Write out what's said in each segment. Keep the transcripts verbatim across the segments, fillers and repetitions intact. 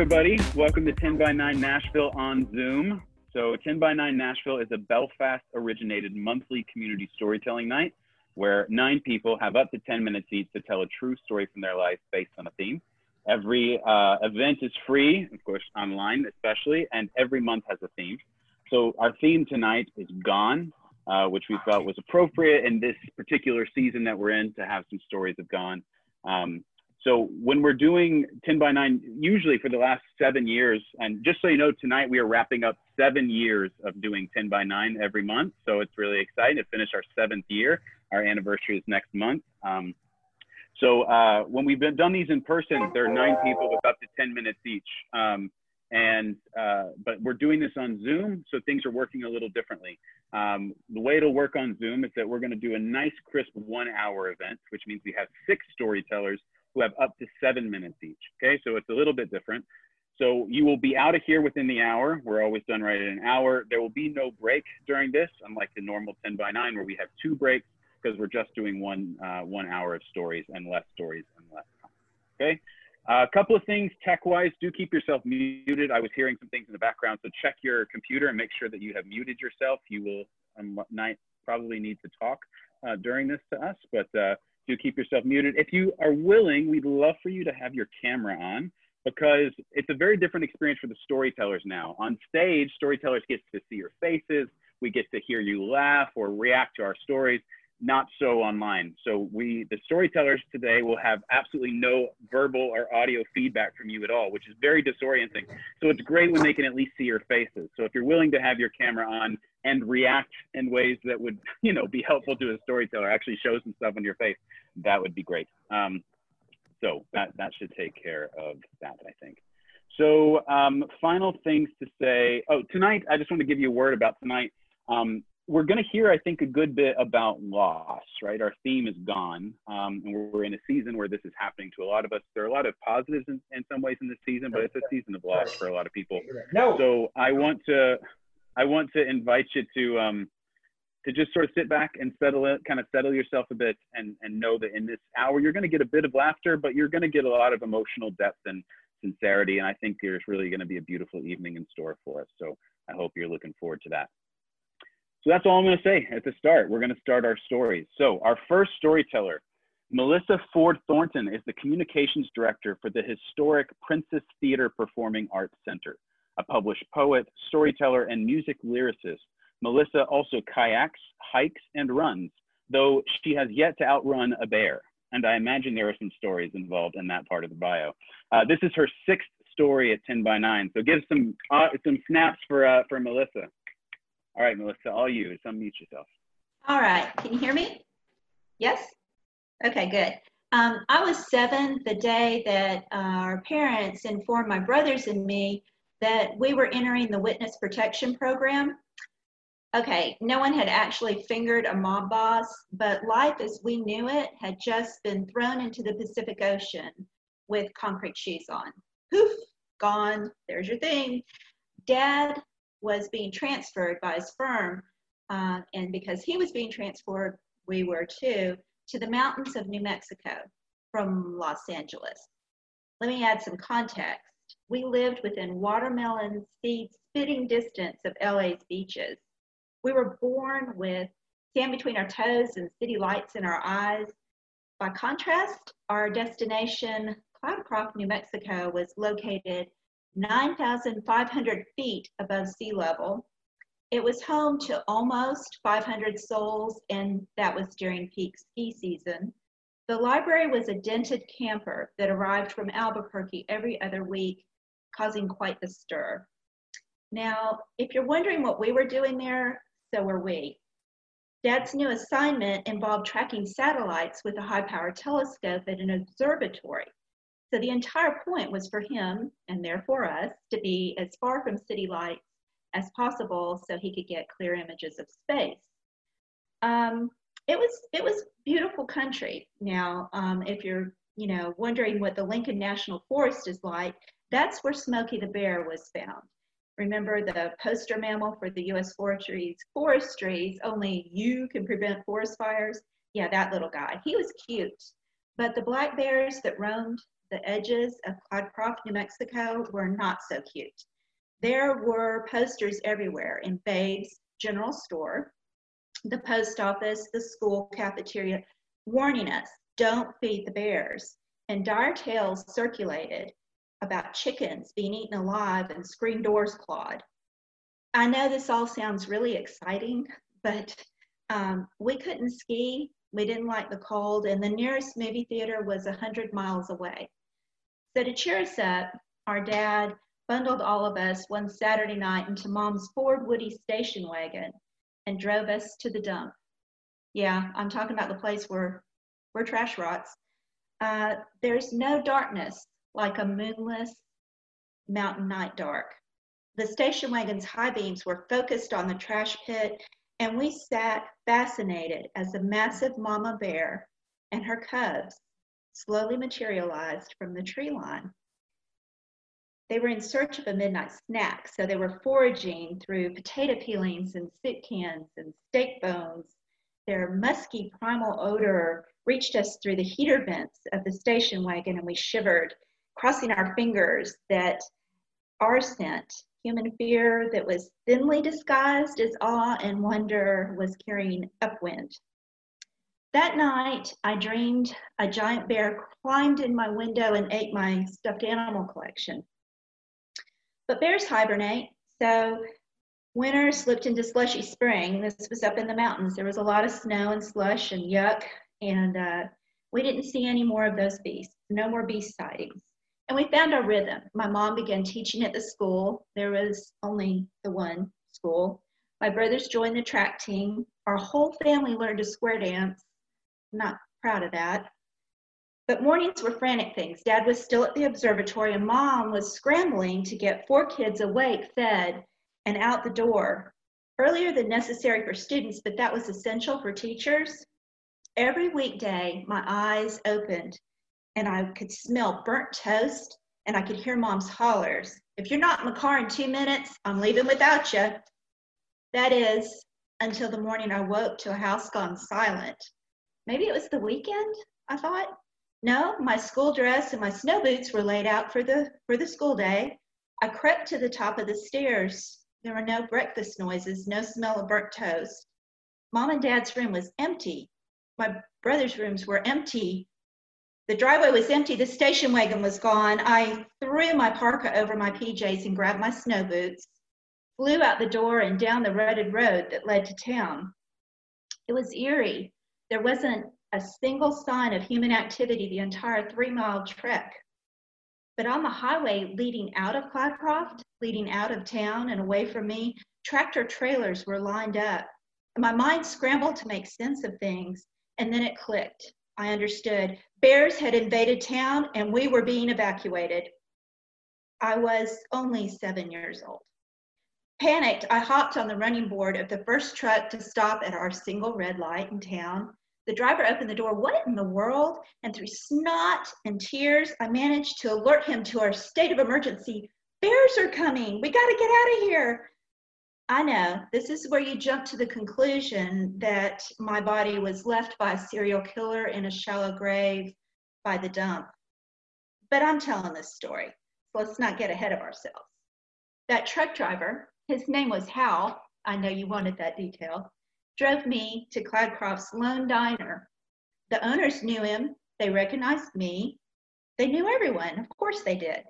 everybody. Welcome to ten by nine Nashville on Zoom. So ten by nine Nashville is a Belfast-originated monthly community storytelling night where nine people have up to ten minutes each to tell a true story from their life based on a theme. Every uh, event is free, of course, online especially, and every month has a theme. So our theme tonight is Gone, uh, which we felt was appropriate in this particular season that we're in to have some stories of Gone. Um, so when we're doing ten by nine, usually for the last seven years, and just so you know, tonight we are wrapping up seven years of doing ten by nine every month. So it's really exciting to finish our seventh year. Our anniversary is next month. Um, so uh, when we've been, done these in person, there are nine people with up to ten minutes each. Um, and uh, but we're doing this on Zoom, so things are working a little differently. Um, the way it'll work on Zoom is that we're gonna do a nice crisp one hour event, which means we have six storytellers who have up to seven minutes each, okay? So it's a little bit different. So you will be out of here within the hour. We're always done right at an hour. There will be no break during this, unlike the normal ten by nine where we have two breaks, because we're just doing one, uh, one hour of stories and less stories and less time, okay? A uh, couple of things tech-wise, do keep yourself muted. I was hearing some things in the background, so check your computer and make sure that you have muted yourself. You will um, not, probably need to talk uh, during this to us, but uh, do keep yourself muted. If you are willing, we'd love for you to have your camera on, because it's a very different experience for the storytellers now. On stage, storytellers get to see your faces. We get to hear you laugh or react to our stories. Not so online. So we, the storytellers today, will have absolutely no verbal or audio feedback from you at all, which is very disorienting. So it's great when they can at least see your faces. So if you're willing to have your camera on and react in ways that would, you know, be helpful to a storyteller, actually show some stuff on your face, that would be great. Um, so that, that should take care of that, I think. So um, final things to say. Oh, tonight, I just want to give you a word about tonight. Um, We're going to hear, I think, a good bit about loss, right? Our theme is gone, um, and we're in a season where this is happening to a lot of us. There are a lot of positives in, in some ways in this season, but it's a season of loss for a lot of people. No. So I want to, I want to invite you to, um, to just sort of sit back and settle it, kind of settle yourself a bit, and, and know that in this hour, you're going to get a bit of laughter, but you're going to get a lot of emotional depth and sincerity, and I think there's really going to be a beautiful evening in store for us. So I hope you're looking forward to that. So that's all I'm going to say at the start. We're going to start our stories. So our first storyteller, Melissa Ford Thornton, is the communications director for the historic Princess Theater Performing Arts Center. A published poet, storyteller, and music lyricist, Melissa also kayaks, hikes, and runs, though she has yet to outrun a bear. And I imagine there are some stories involved in that part of the bio. Uh, this is her sixth story at ten by nine. So give some, uh, some snaps for, uh, for Melissa. All right, Melissa, all you, just unmute yourself. All right, can you hear me? Yes? Okay, good. Um, I was seven the day that uh, our parents informed my brothers and me that we were entering the witness protection program. Okay, no one had actually fingered a mob boss, but life as we knew it had just been thrown into the Pacific Ocean with concrete shoes on. Poof, gone, there's your thing. Dad was being transferred by his firm, uh, and because he was being transferred, we were too, to the mountains of New Mexico from Los Angeles. Let me add some context. We lived within watermelon seed spitting distance of L A's beaches. We were born with sand between our toes and city lights in our eyes. By contrast, our destination, Cloudcroft, New Mexico, was located nine thousand five hundred feet above sea level. It was home to almost five hundred souls, and that was during peak ski season. The library was a dented camper that arrived from Albuquerque every other week, causing quite the stir. Now, if you're wondering what we were doing there, so were we. Dad's new assignment involved tracking satellites with a high-power telescope at an observatory. So the entire point was for him, and therefore us, to be as far from city lights as possible so he could get clear images of space. Um, it was it was beautiful country. Now, um, if you're you know wondering what the Lincoln National Forest is like, that's where Smokey the Bear was found. Remember the poster mammal for the U S Forestry's forestries, only you can prevent forest fires? Yeah, that little guy. He was cute. But the black bears that roamed the edges of Cloudcroft, New Mexico were not so cute. There were posters everywhere in Babe's General Store, the post office, the school cafeteria, warning us, don't feed the bears. And dire tales circulated about chickens being eaten alive and screen doors clawed. I know this all sounds really exciting, but um, we couldn't ski. We didn't like the cold, and the nearest movie theater was one hundred miles away. So to cheer us up, our dad bundled all of us one Saturday night into Mom's Ford Woody station wagon and drove us to the dump. Yeah, I'm talking about the place where, where trash rots. Uh, there's no darkness like a moonless mountain night dark. The station wagon's high beams were focused on the trash pit, and we sat fascinated as the massive mama bear and her cubs slowly materialized from the tree line. They were in search of a midnight snack, so they were foraging through potato peelings and soup cans and steak bones. Their musky primal odor reached us through the heater vents of the station wagon, and we shivered, crossing our fingers that our scent, human fear that was thinly disguised as awe and wonder, was carrying upwind. That night, I dreamed a giant bear climbed in my window and ate my stuffed animal collection. But bears hibernate, so winter slipped into slushy spring. This was up in the mountains. There was a lot of snow and slush and yuck, and uh, we didn't see any more of those beasts, no more beast sightings. And we found our rhythm. My mom began teaching at the school. There was only the one school. My brothers joined the track team. Our whole family learned to square dance. I'm not proud of that. But mornings were frantic things. Dad was still at the observatory, and Mom was scrambling to get four kids awake, fed, and out the door. Earlier than necessary for students, but that was essential for teachers. Every weekday, my eyes opened, and I could smell burnt toast, and I could hear Mom's hollers. If you're not in the car in two minutes, I'm leaving without you. That is, until the morning I woke to a house gone silent. Maybe it was the weekend, I thought. No, my school dress and my snow boots were laid out for the, for the school day. I crept to the top of the stairs. There were no breakfast noises, no smell of burnt toast. Mom and Dad's room was empty. My brother's rooms were empty. The driveway was empty. The station wagon was gone. I threw my parka over my P Js and grabbed my snow boots, flew out the door and down the rutted road that led to town. It was eerie. There wasn't a single sign of human activity the entire three-mile trek. But on the highway leading out of Cloudcroft, leading out of town and away from me, tractor trailers were lined up. And my mind scrambled to make sense of things, and then it clicked. I understood. Bears had invaded town, and we were being evacuated. I was only seven years old. Panicked, I hopped on the running board of the first truck to stop at our single red light in town. The driver opened the door. What in the world? And through snot and tears, I managed to alert him to our state of emergency. Bears are coming. We got to get out of here. I know this is where you jump to the conclusion that my body was left by a serial killer in a shallow grave by the dump. But I'm telling this story, so let's not get ahead of ourselves. That truck driver, his name was Hal. I know you wanted that detail. Drove me to Cloudcroft's lone diner. The owners knew him, they recognized me, they knew everyone, of course they did.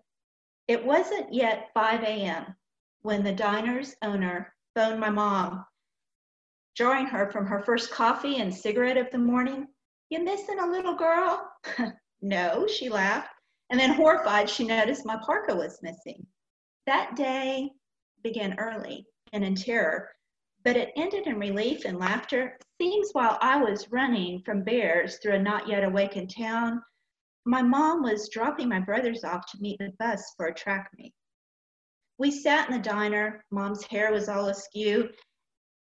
It wasn't yet five A M when the diner's owner phoned my mom, jarring her from her first coffee and cigarette of the morning. You missing a little girl? No, she laughed, and then horrified she noticed my parka was missing. That day began early and in terror, but it ended in relief and laughter. Seems while I was running from bears through a not yet awakened town, my mom was dropping my brothers off to meet the bus for a track meet. We sat in the diner, Mom's hair was all askew,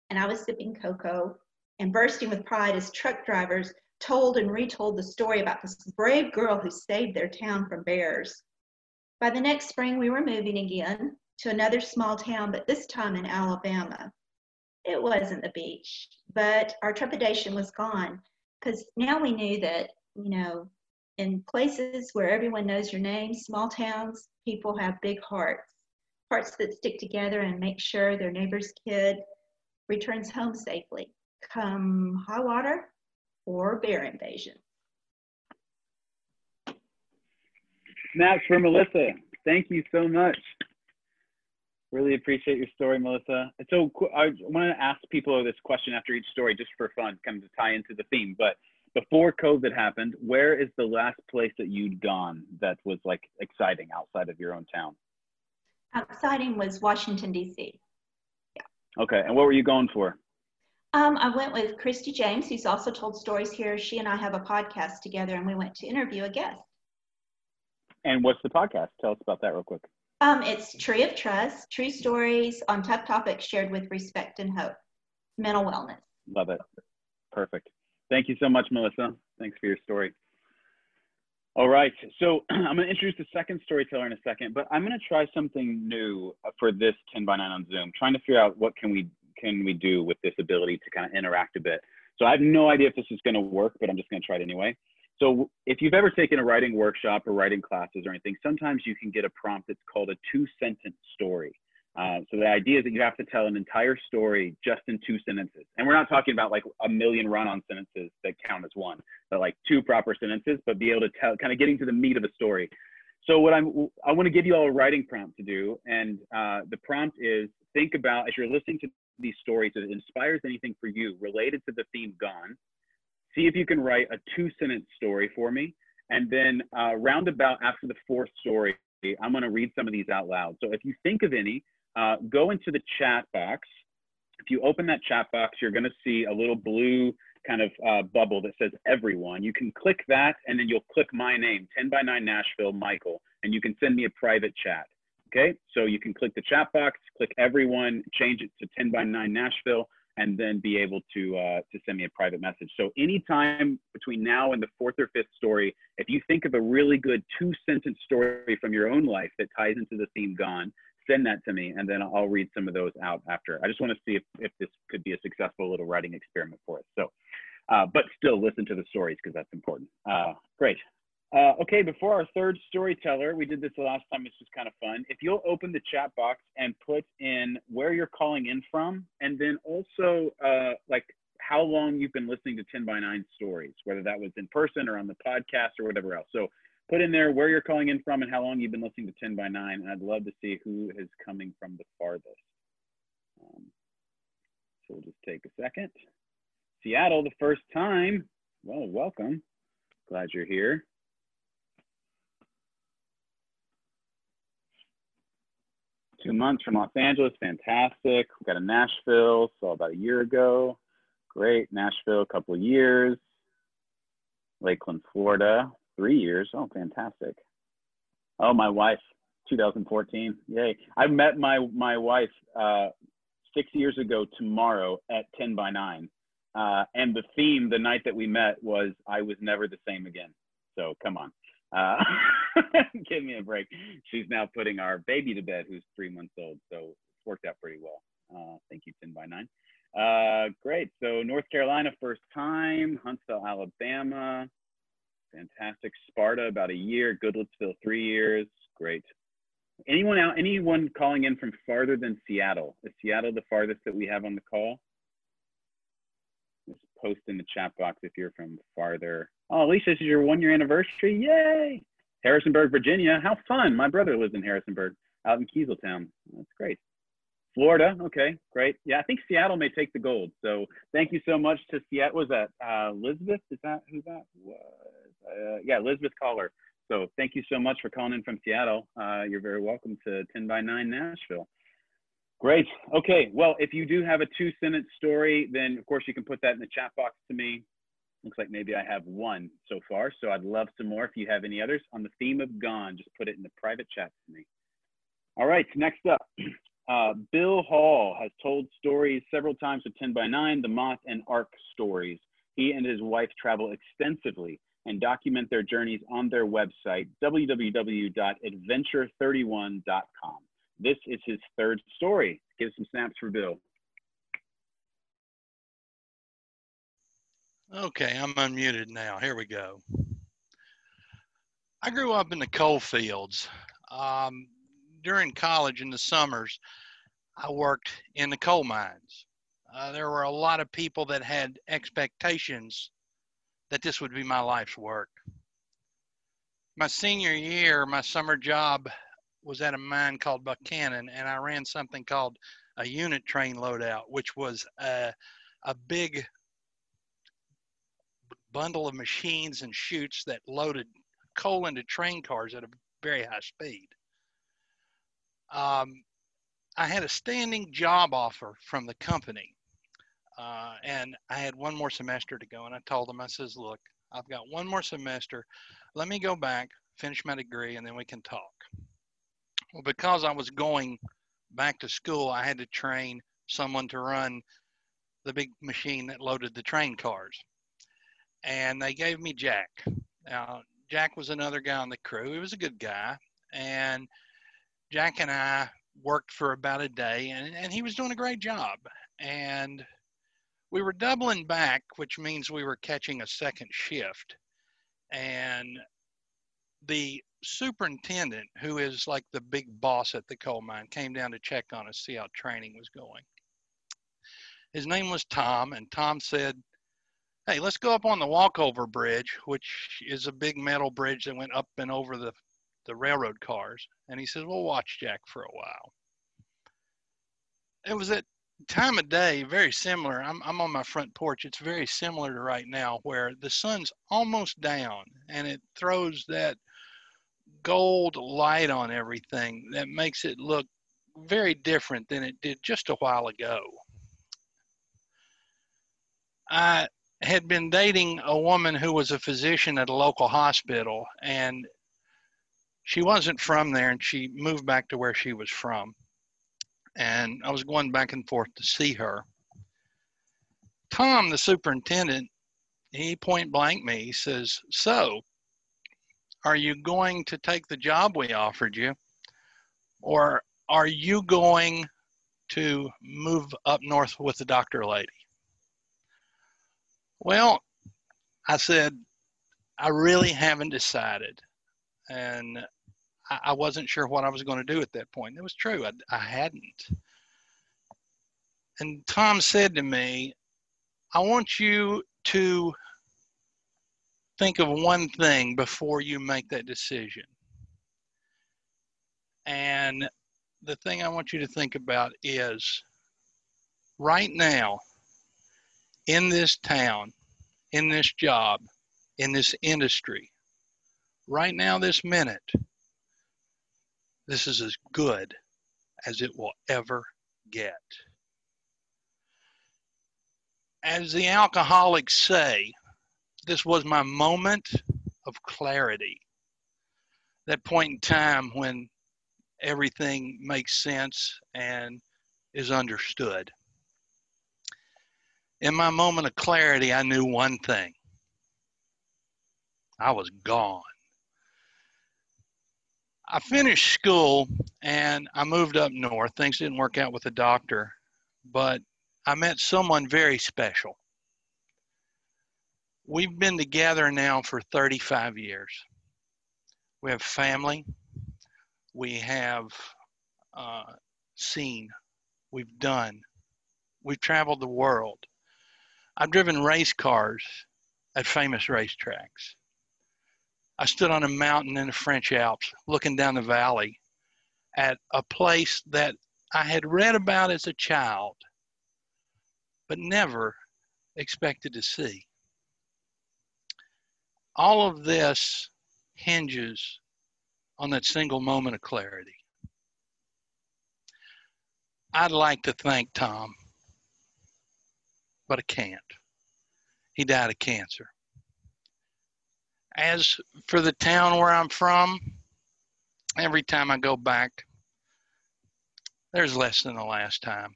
and I was sipping cocoa and bursting with pride as truck drivers told and retold the story about this brave girl who saved their town from bears. By the next spring, we were moving again to another small town, but this time in Alabama. It wasn't the beach, but our trepidation was gone because now we knew that, you know, in places where everyone knows your name, small towns, people have big hearts, hearts that stick together and make sure their neighbor's kid returns home safely, come high water or bear invasion. Snaps for Melissa. Thank you so much. Really appreciate your story, Melissa. So I want to ask people this question after each story, just for fun, kind of to tie into the theme. But before COVID happened, where is the last place that you'd gone that was like exciting outside of your own town? Exciting was Washington, D C. Yeah. Okay, and what were you going for? Um, I went with Christy James, who's also told stories here. She and I have a podcast together, and we went to interview a guest. And what's the podcast? Tell us about that real quick. Um, it's Tree of Trust, true stories on tough topics shared with respect and hope, mental wellness. Love it. Perfect. Thank you so much, Melissa. Thanks for your story. All right. So I'm going to introduce the second storyteller in a second, but I'm going to try something new for this ten by nine on Zoom, trying to figure out what can we, can we do with this ability to kind of interact a bit. So I have no idea if this is going to work, but I'm just going to try it anyway. So if you've ever taken a writing workshop or writing classes or anything, sometimes you can get a prompt that's called a two-sentence story. Uh, so the idea is that you have to tell an entire story just in two sentences. And we're not talking about like a million run-on sentences that count as one, but like two proper sentences, but be able to tell, kind of getting to the meat of a story. So what I'm, I want to give you all a writing prompt to do. And uh, the prompt is, think about, as you're listening to these stories, if it inspires anything for you related to the theme Gone, see if you can write a two-sentence story for me. And then uh, roundabout after the fourth story, I'm going to read some of these out loud. So if you think of any, uh, go into the chat box. If you open that chat box, you're going to see a little blue kind of uh, bubble that says everyone. You can click that, and then you'll click my name, ten by nine Nashville, Michael, and you can send me a private chat. Okay, so you can click the chat box, click everyone, change it to ten by nine Nashville, and then be able to, uh, to send me a private message. So anytime between now and the fourth or fifth story, if you think of a really good two sentence story from your own life that ties into the theme Gone, send that to me, and then I'll read some of those out after. I just wanna see if, if this could be a successful little writing experiment for us. So, uh, but still listen to the stories because that's important. Uh, great. Uh, okay, before our third storyteller, we did this the last time, it's just kind of fun. If you'll open the chat box and put in where you're calling in from, and then also uh, like how long you've been listening to ten by nine stories, whether that was in person or on the podcast or whatever else. So put in there where you're calling in from and how long you've been listening to ten by nine, and I'd love to see who is coming from the farthest. Um, so we'll just take a second. Seattle, the first time. Well, welcome. Glad you're here. Two months from Los Angeles, fantastic. We got a Nashville, saw about a year ago. Great, Nashville, a couple of years. Lakeland, Florida, three years. Oh, fantastic. Oh, my wife, two thousand fourteen, yay. I met my, my wife uh, six years ago tomorrow at ten by nine. Uh, and the theme the night that we met was, I was never the same again. So come on. Uh, give me a break. She's now putting our baby to bed, who's three months old. So it's worked out pretty well. Uh, thank you, ten by nine. Uh, great. So North Carolina, first time. Huntsville, Alabama. Fantastic. Sparta, about a year. Goodlettsville, three years. Great. Anyone out? Anyone calling in from farther than Seattle? Is Seattle the farthest that we have on the call? Just post in the chat box if you're from farther. Oh, Alicia, this is your one year anniversary. Yay. Harrisonburg, Virginia. How fun. My brother lives in Harrisonburg, out in Kieseltown. That's great. Florida. Okay, great. Yeah, I think Seattle may take the gold. So thank you so much to Seattle. Was that uh, Elizabeth? Is that who that was? Uh, yeah, Elizabeth Caller. So thank you so much for calling in from Seattle. Uh, you're very welcome to ten by nine Nashville. Great. Okay. Well, if you do have a two sentence story, then of course you can put that in the chat box to me. Looks like maybe I have one so far, so I'd love some more. If you have any others on the theme of Gone, just put it in the private chat to me. All right, next up, uh, Bill Hall has told stories several times with ten by nine, the Moth and Ark stories. He and his wife travel extensively and document their journeys on their website, w w w dot adventure thirty-one dot com. This is his third story. Give some snaps for Bill. Okay, I'm unmuted now. Here we go. I grew up in the coal fields. Um, during college in the summers, I worked in the coal mines. Uh, there were a lot of people that had expectations that this would be my life's work. My senior year, my summer job was at a mine called Buchanan, and I ran something called a unit train loadout, which was a, a big bundle of machines and chutes that loaded coal into train cars at a very high speed. Um, I had a standing job offer from the company, uh, and I had one more semester to go, and I told them, I says, look, I've got one more semester. Let me go back, finish my degree, and then we can talk. Well, because I was going back to school, I had to train someone to run the big machine that loaded the train cars. And they gave me Jack. Now, Jack was another guy on the crew. He was a good guy. And Jack and I worked for about a day, and, and he was doing a great job. And we were doubling back, which means we were catching a second shift. And the superintendent, who is like the big boss at the coal mine, came down to check on us, see how training was going. His name was Tom, and Tom said, hey, let's go up on the walkover bridge, which is a big metal bridge that went up and over the, the railroad cars. And he says, we'll watch Jack for a while. It was at time of day, very similar. I'm, I'm on my front porch. It's very similar to right now, where the sun's almost down and it throws that gold light on everything that makes it look very different than it did just a while ago. I had been dating a woman who was a physician at a local hospital, and she wasn't from there, and she moved back to where she was from. And I was going back and forth to see her. Tom, the superintendent, he point blank me, he says, so are you going to take the job we offered you, or are you going to move up north with the doctor lady? Well, I said, I really haven't decided. And I, I wasn't sure what I was going to do at that point. It was true. I, I hadn't. And Tom said to me, I want you to think of one thing before you make that decision. And the thing I want you to think about is right now, in this town, in this job, in this industry, right now, this minute, this is as good as it will ever get. As the alcoholics say, this was my moment of clarity. That point in time when everything makes sense and is understood. In my moment of clarity, I knew one thing. I was gone. I finished school and I moved up north. Things didn't work out with the doctor, but I met someone very special. We've been together now for thirty-five years. We have family. We have uh, seen. We've done. We've traveled the world. I've driven race cars at famous racetracks. I stood on a mountain in the French Alps looking down the valley at a place that I had read about as a child, but never expected to see. All of this hinges on that single moment of clarity. I'd like to thank Tom, but I can't. He died of cancer. As for the town where I'm from, every time I go back, there's less than the last time.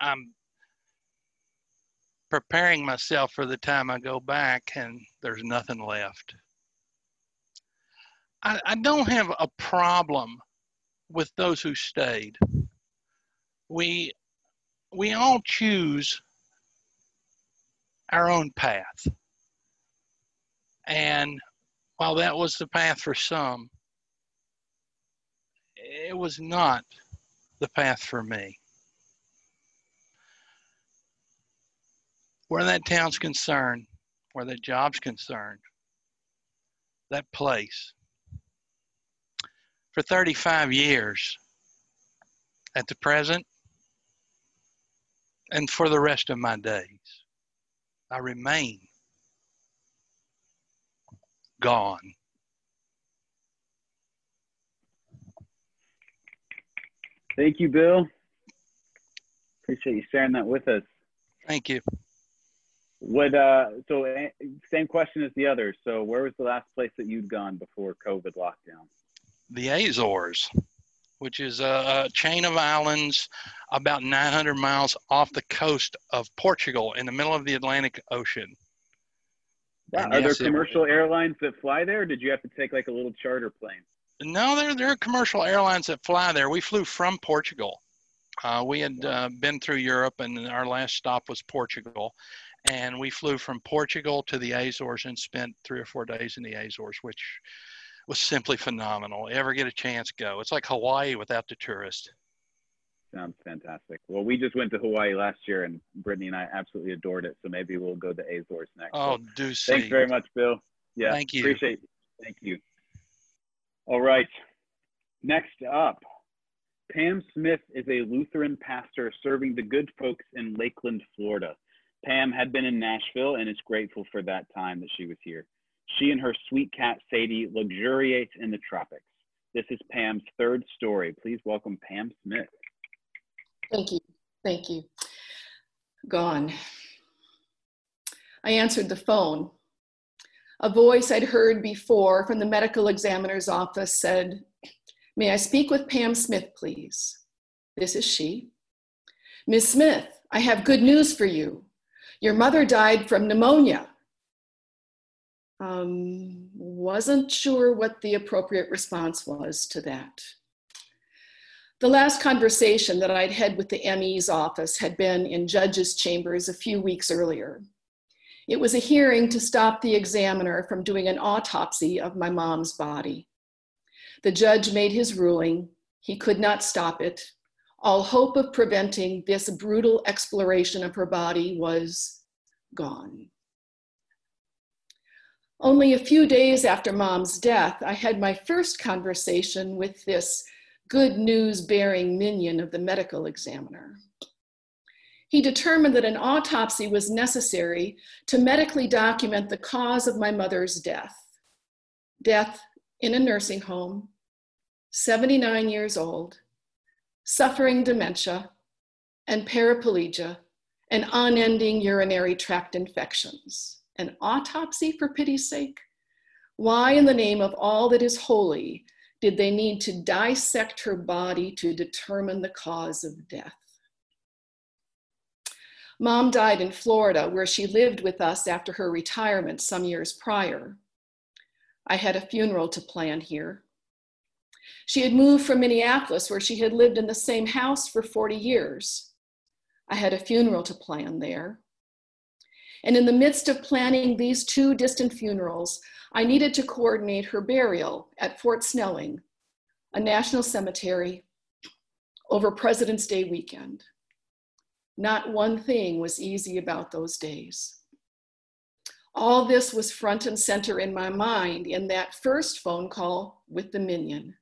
I'm preparing myself for the time I go back, and there's nothing left. I, I don't have a problem with those who stayed. We, we all choose our own path. And while that was the path for some, it was not the path for me. Where that town's concerned, where that job's concerned, that place. For thirty-five years at the present and for the rest of my days, I remain gone. Thank you, Bill. Appreciate you sharing that with us. Thank you. What, uh, so same question as the others. So where was the last place that you'd gone before COVID lockdown? The Azores, which is a, a chain of islands about nine hundred miles off the coast of Portugal in the middle of the Atlantic Ocean. Wow. Are yes, there commercial it, airlines that fly there? Or did you have to take like a little charter plane? No, there, there are commercial airlines that fly there. We flew from Portugal. Uh, we had uh, been through Europe, and our last stop was Portugal. And we flew from Portugal to the Azores and spent three or four days in the Azores, which was simply phenomenal. Ever get a chance, go. It's like Hawaii without the tourist. Sounds fantastic. Well, we just went to Hawaii last year, and Brittany and I absolutely adored it. So maybe we'll go to Azores next. Oh, do see. Thanks very much, Bill. Yeah, thank you. Appreciate it. Thank you. All right. Next up, Pam Smith is a Lutheran pastor serving the good folks in Lakeland, Florida. Pam had been in Nashville and is grateful for that time that she was here. She and her sweet cat, Sadie, luxuriates in the tropics. This is Pam's third story. Please welcome Pam Smith. Thank you. Thank you. Gone. I answered the phone. A voice I'd heard before from the medical examiner's office said, "May I speak with Pam Smith, please?" This is she. "Miss Smith, I have good news for you. Your mother died from pneumonia." Um, wasn't sure what the appropriate response was to that. The last conversation that I'd had with the M E's office had been in judges' chambers a few weeks earlier. It was a hearing to stop the examiner from doing an autopsy of my mom's body. The judge made his ruling. He could not stop it. All hope of preventing this brutal exploration of her body was gone. Only a few days after Mom's death, I had my first conversation with this good news-bearing minion of the medical examiner. He determined that an autopsy was necessary to medically document the cause of my mother's death. Death in a nursing home, seventy-nine years old, suffering dementia and paraplegia and unending urinary tract infections. An autopsy, for pity's sake? Why in the name of all that is holy did they need to dissect her body to determine the cause of death? Mom died in Florida, where she lived with us after her retirement some years prior. I had a funeral to plan here. She had moved from Minneapolis, where she had lived in the same house for forty years. I had a funeral to plan there. And in the midst of planning these two distant funerals, I needed to coordinate her burial at Fort Snelling, a national cemetery, over President's Day weekend. Not one thing was easy about those days. All this was front and center in my mind in that first phone call with the minion.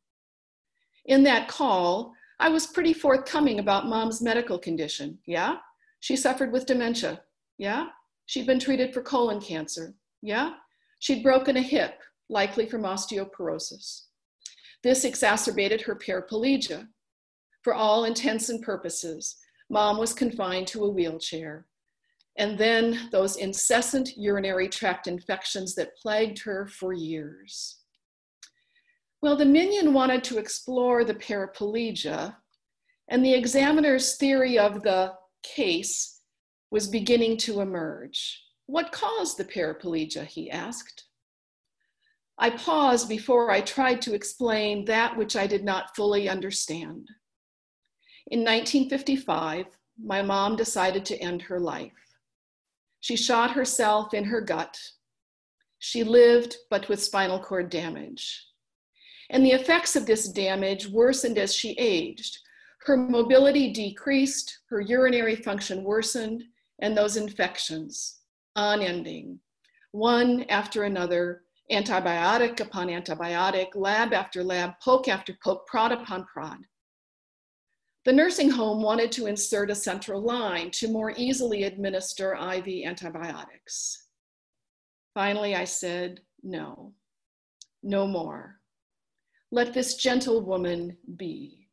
In that call, I was pretty forthcoming about Mom's medical condition. Yeah, she suffered with dementia. Yeah, she'd been treated for colon cancer. Yeah, she'd broken a hip, likely from osteoporosis. This exacerbated her paraplegia. For all intents and purposes, Mom was confined to a wheelchair. And then those incessant urinary tract infections that plagued her for years. Well, the minion wanted to explore the paraplegia, and the examiner's theory of the case was beginning to emerge. What caused the paraplegia, he asked. I paused before I tried to explain that which I did not fully understand. In nineteen fifty-five, my mom decided to end her life. She shot herself in her gut. She lived, but with spinal cord damage. And the effects of this damage worsened as she aged. Her mobility decreased, her urinary function worsened, and those infections, unending, one after another, antibiotic upon antibiotic, lab after lab, poke after poke, prod upon prod. The nursing home wanted to insert a central line to more easily administer I V antibiotics. Finally, I said, no, no more. Let this gentle woman be.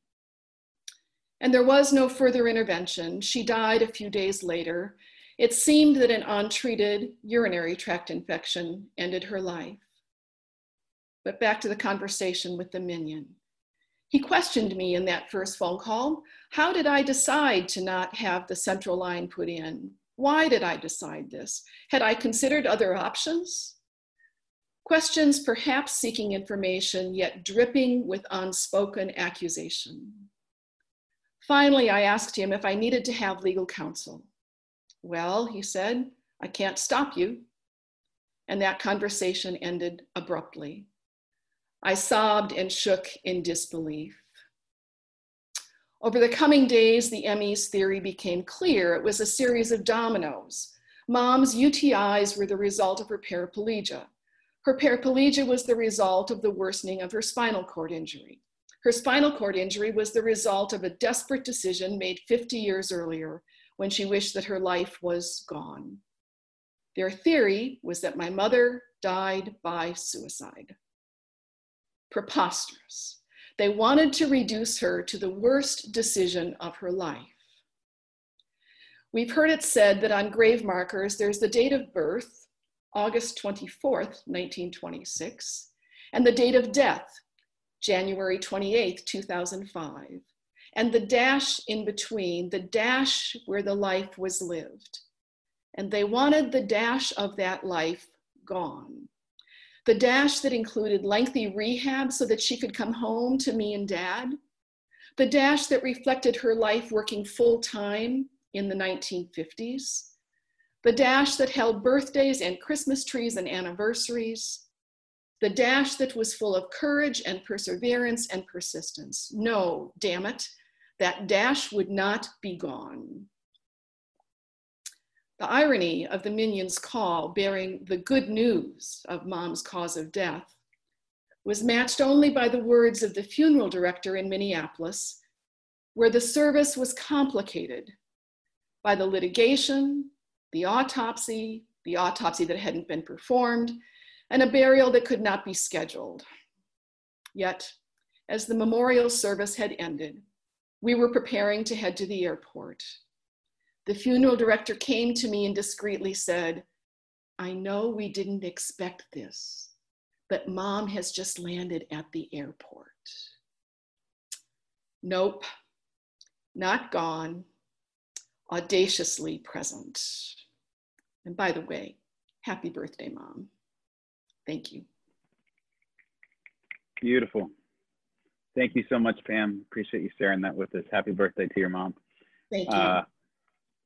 And there was no further intervention. She died a few days later. It seemed that an untreated urinary tract infection ended her life. But back to the conversation with the minion. He questioned me in that first phone call. How did I decide to not have the central line put in? Why did I decide this? Had I considered other options? Questions perhaps seeking information, yet dripping with unspoken accusation. Finally, I asked him if I needed to have legal counsel. Well, he said, I can't stop you. And that conversation ended abruptly. I sobbed and shook in disbelief. Over the coming days, the Emmy's theory became clear. It was a series of dominoes. Mom's U T Is were the result of her paraplegia. Her paraplegia was the result of the worsening of her spinal cord injury. Her spinal cord injury was the result of a desperate decision made fifty years earlier when she wished that her life was gone. Their theory was that my mother died by suicide. Preposterous. They wanted to reduce her to the worst decision of her life. We've heard it said that on grave markers, there's the date of birth, August twenty-fourth, nineteen twenty-six, and the date of death, January twenty-eighth, two thousand five, and the dash in between, the dash where the life was lived. And they wanted the dash of that life gone. The dash that included lengthy rehab so that she could come home to me and Dad. The dash that reflected her life working full-time in the nineteen fifties. The dash that held birthdays and Christmas trees and anniversaries, the dash that was full of courage and perseverance and persistence. No, damn it, that dash would not be gone. The irony of the minion's call bearing the good news of Mom's cause of death was matched only by the words of the funeral director in Minneapolis, where the service was complicated by the litigation, the autopsy, the autopsy that hadn't been performed, and a burial that could not be scheduled. Yet, as the memorial service had ended, we were preparing to head to the airport. The funeral director came to me and discreetly said, I know we didn't expect this, but Mom has just landed at the airport. Nope, not gone, audaciously present. And by the way, happy birthday, Mom. Thank you. Beautiful. Thank you so much, Pam. Appreciate you sharing that with us. Happy birthday to your mom. Thank you. Uh,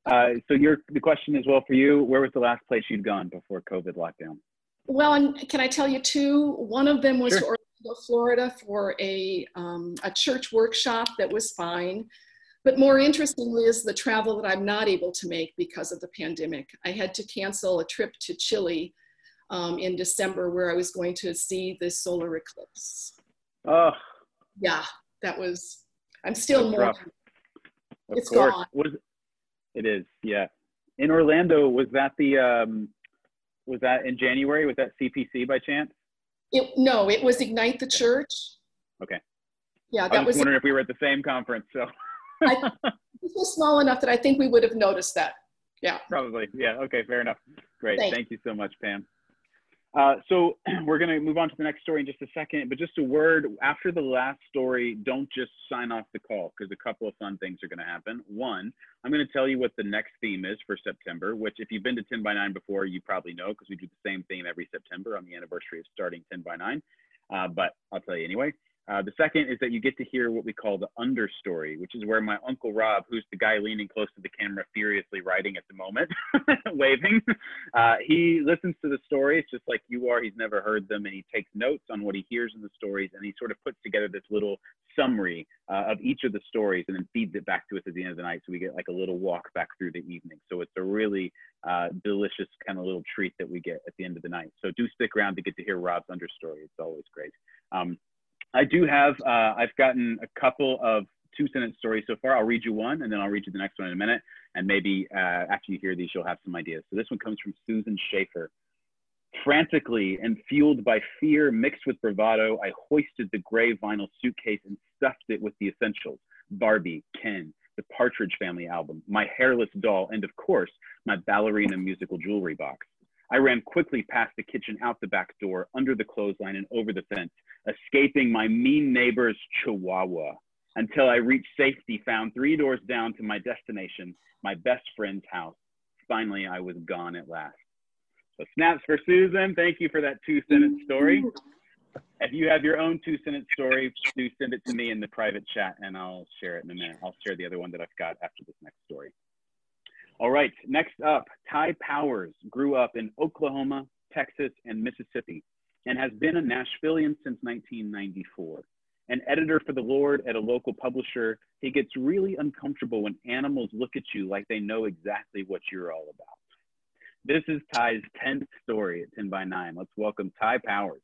uh, so your, the question is, well, for you, where was the last place you'd gone before COVID lockdown? Well, and can I tell you two? One of them was sure. to Orlando, Florida for a, um, a church workshop that was fine. But more interestingly is the travel that I'm not able to make because of the pandemic. I had to cancel a trip to Chile um, in December where I was going to see the solar eclipse. Oh. Yeah, that was, I'm still more, it's gone. Was, it is, yeah. In Orlando, was that the, um, was that in January? Was that C P C by chance? It, no, it was Ignite the Church. Okay. Yeah, that was- I was wondering if we were at the same conference, so. I, it was small enough that I think we would have noticed that. Yeah. Probably. Yeah. Okay. Fair enough. Great. Thanks. Thank you so much, Pam. Uh, so we're going to move on to the next story in just a second, but just a word after the last story, don't just sign off the call because a couple of fun things are going to happen. One, I'm going to tell you what the next theme is for September, which if you've been to ten by nine before, you probably know because we do the same theme every September on the anniversary of starting ten by nine. Uh, but I'll tell you anyway. Uh, the second is that you get to hear what we call the understory, which is where my Uncle Rob, who's the guy leaning close to the camera, furiously writing at the moment, waving, uh, he listens to the stories just like you are. He's never heard them, and he takes notes on what he hears in the stories, and he sort of puts together this little summary uh, of each of the stories and then feeds it back to us at the end of the night, so we get like a little walk back through the evening. So it's a really uh, delicious kind of little treat that we get at the end of the night. So do stick around to get to hear Rob's understory. It's always great. Um, I do have, uh, I've gotten a couple of two-sentence stories so far. I'll read you one, and then I'll read you the next one in a minute. And maybe uh, after you hear these, you'll have some ideas. So this one comes from Susan Schaefer. Frantically and fueled by fear mixed with bravado, I hoisted the gray vinyl suitcase and stuffed it with the essentials: Barbie, Ken, the Partridge Family album, my hairless doll, and of course, my ballerina musical jewelry box. I ran quickly past the kitchen, out the back door, under the clothesline, and over the fence, escaping my mean neighbor's chihuahua, until I reached safety, found three doors down to my destination, my best friend's house. Finally, I was gone at last. So snaps for Susan. Thank you for that two-sentence story. If you have your own two-sentence story, do send it to me in the private chat, and I'll share it in a minute. I'll share the other one that I've got after this next story. All right, next up, Ty Powers grew up in Oklahoma, Texas, and Mississippi, and has been a Nashvilleian since nineteen ninety-four. An editor for the Lord at a local publisher, he gets really uncomfortable when animals look at you like they know exactly what you're all about. This is Ty's tenth story at ten by nine. Let's welcome Ty Powers.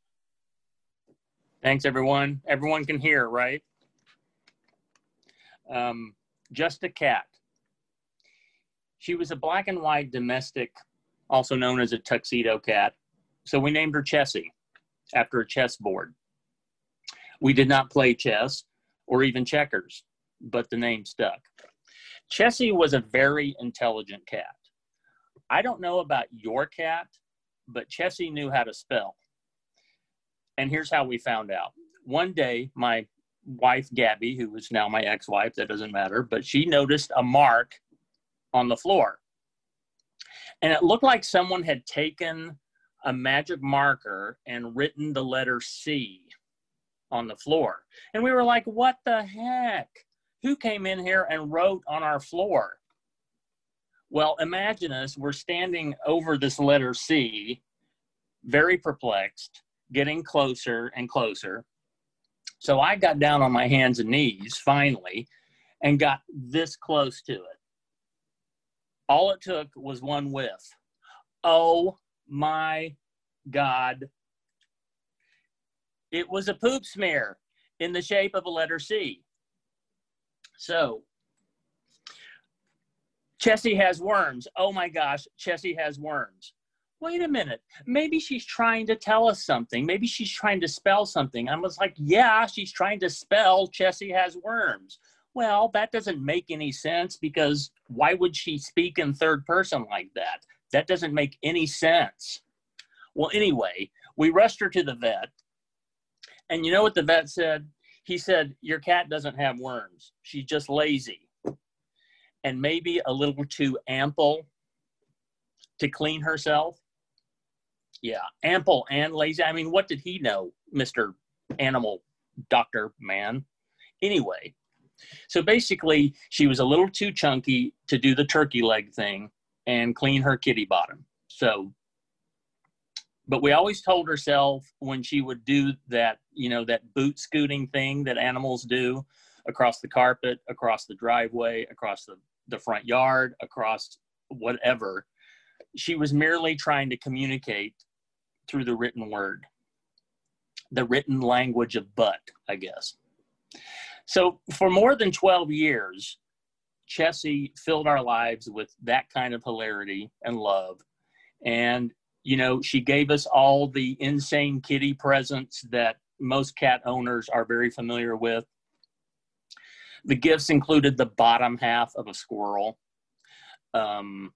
Thanks, everyone. Everyone can hear, right? Um, just a cat. She was a black and white domestic, also known as a tuxedo cat, so we named her Chessie, after a chessboard. We did not play chess or even checkers, but the name stuck. Chessie was a very intelligent cat. I don't know about your cat, but Chessie knew how to spell. And here's how we found out. One day, my wife, Gabby, who is now my ex-wife, that doesn't matter, but she noticed a mark on the floor. And it looked like someone had taken a magic marker and written the letter C on the floor. And we were like, what the heck? Who came in here and wrote on our floor? Well, imagine us, we're standing over this letter C, very perplexed, getting closer and closer. So I got down on my hands and knees finally and got this close to it. All it took was one whiff. Oh my God. It was a poop smear in the shape of a letter C. So, Chessie has worms. Oh my gosh, Chessie has worms. Wait a minute. Maybe she's trying to tell us something. Maybe she's trying to spell something. I was like, yeah, she's trying to spell Chessie has worms. Well, that doesn't make any sense, because why would she speak in third person like that? That doesn't make any sense. Well, anyway, we rushed her to the vet. And you know what the vet said? He said, your cat doesn't have worms. She's just lazy and maybe a little too ample to clean herself. Yeah, ample and lazy. I mean, what did he know, Mister Animal Doctor Man? Anyway. So basically, she was a little too chunky to do the turkey leg thing and clean her kitty bottom. So, but we always told herself when she would do that, you know, that boot scooting thing that animals do across the carpet, across the driveway, across the, the front yard, across whatever, she was merely trying to communicate through the written word, the written language of butt, I guess. So for more than twelve years, Chessie filled our lives with that kind of hilarity and love. And, you know, she gave us all the insane kitty presents that most cat owners are very familiar with. The gifts included the bottom half of a squirrel, um,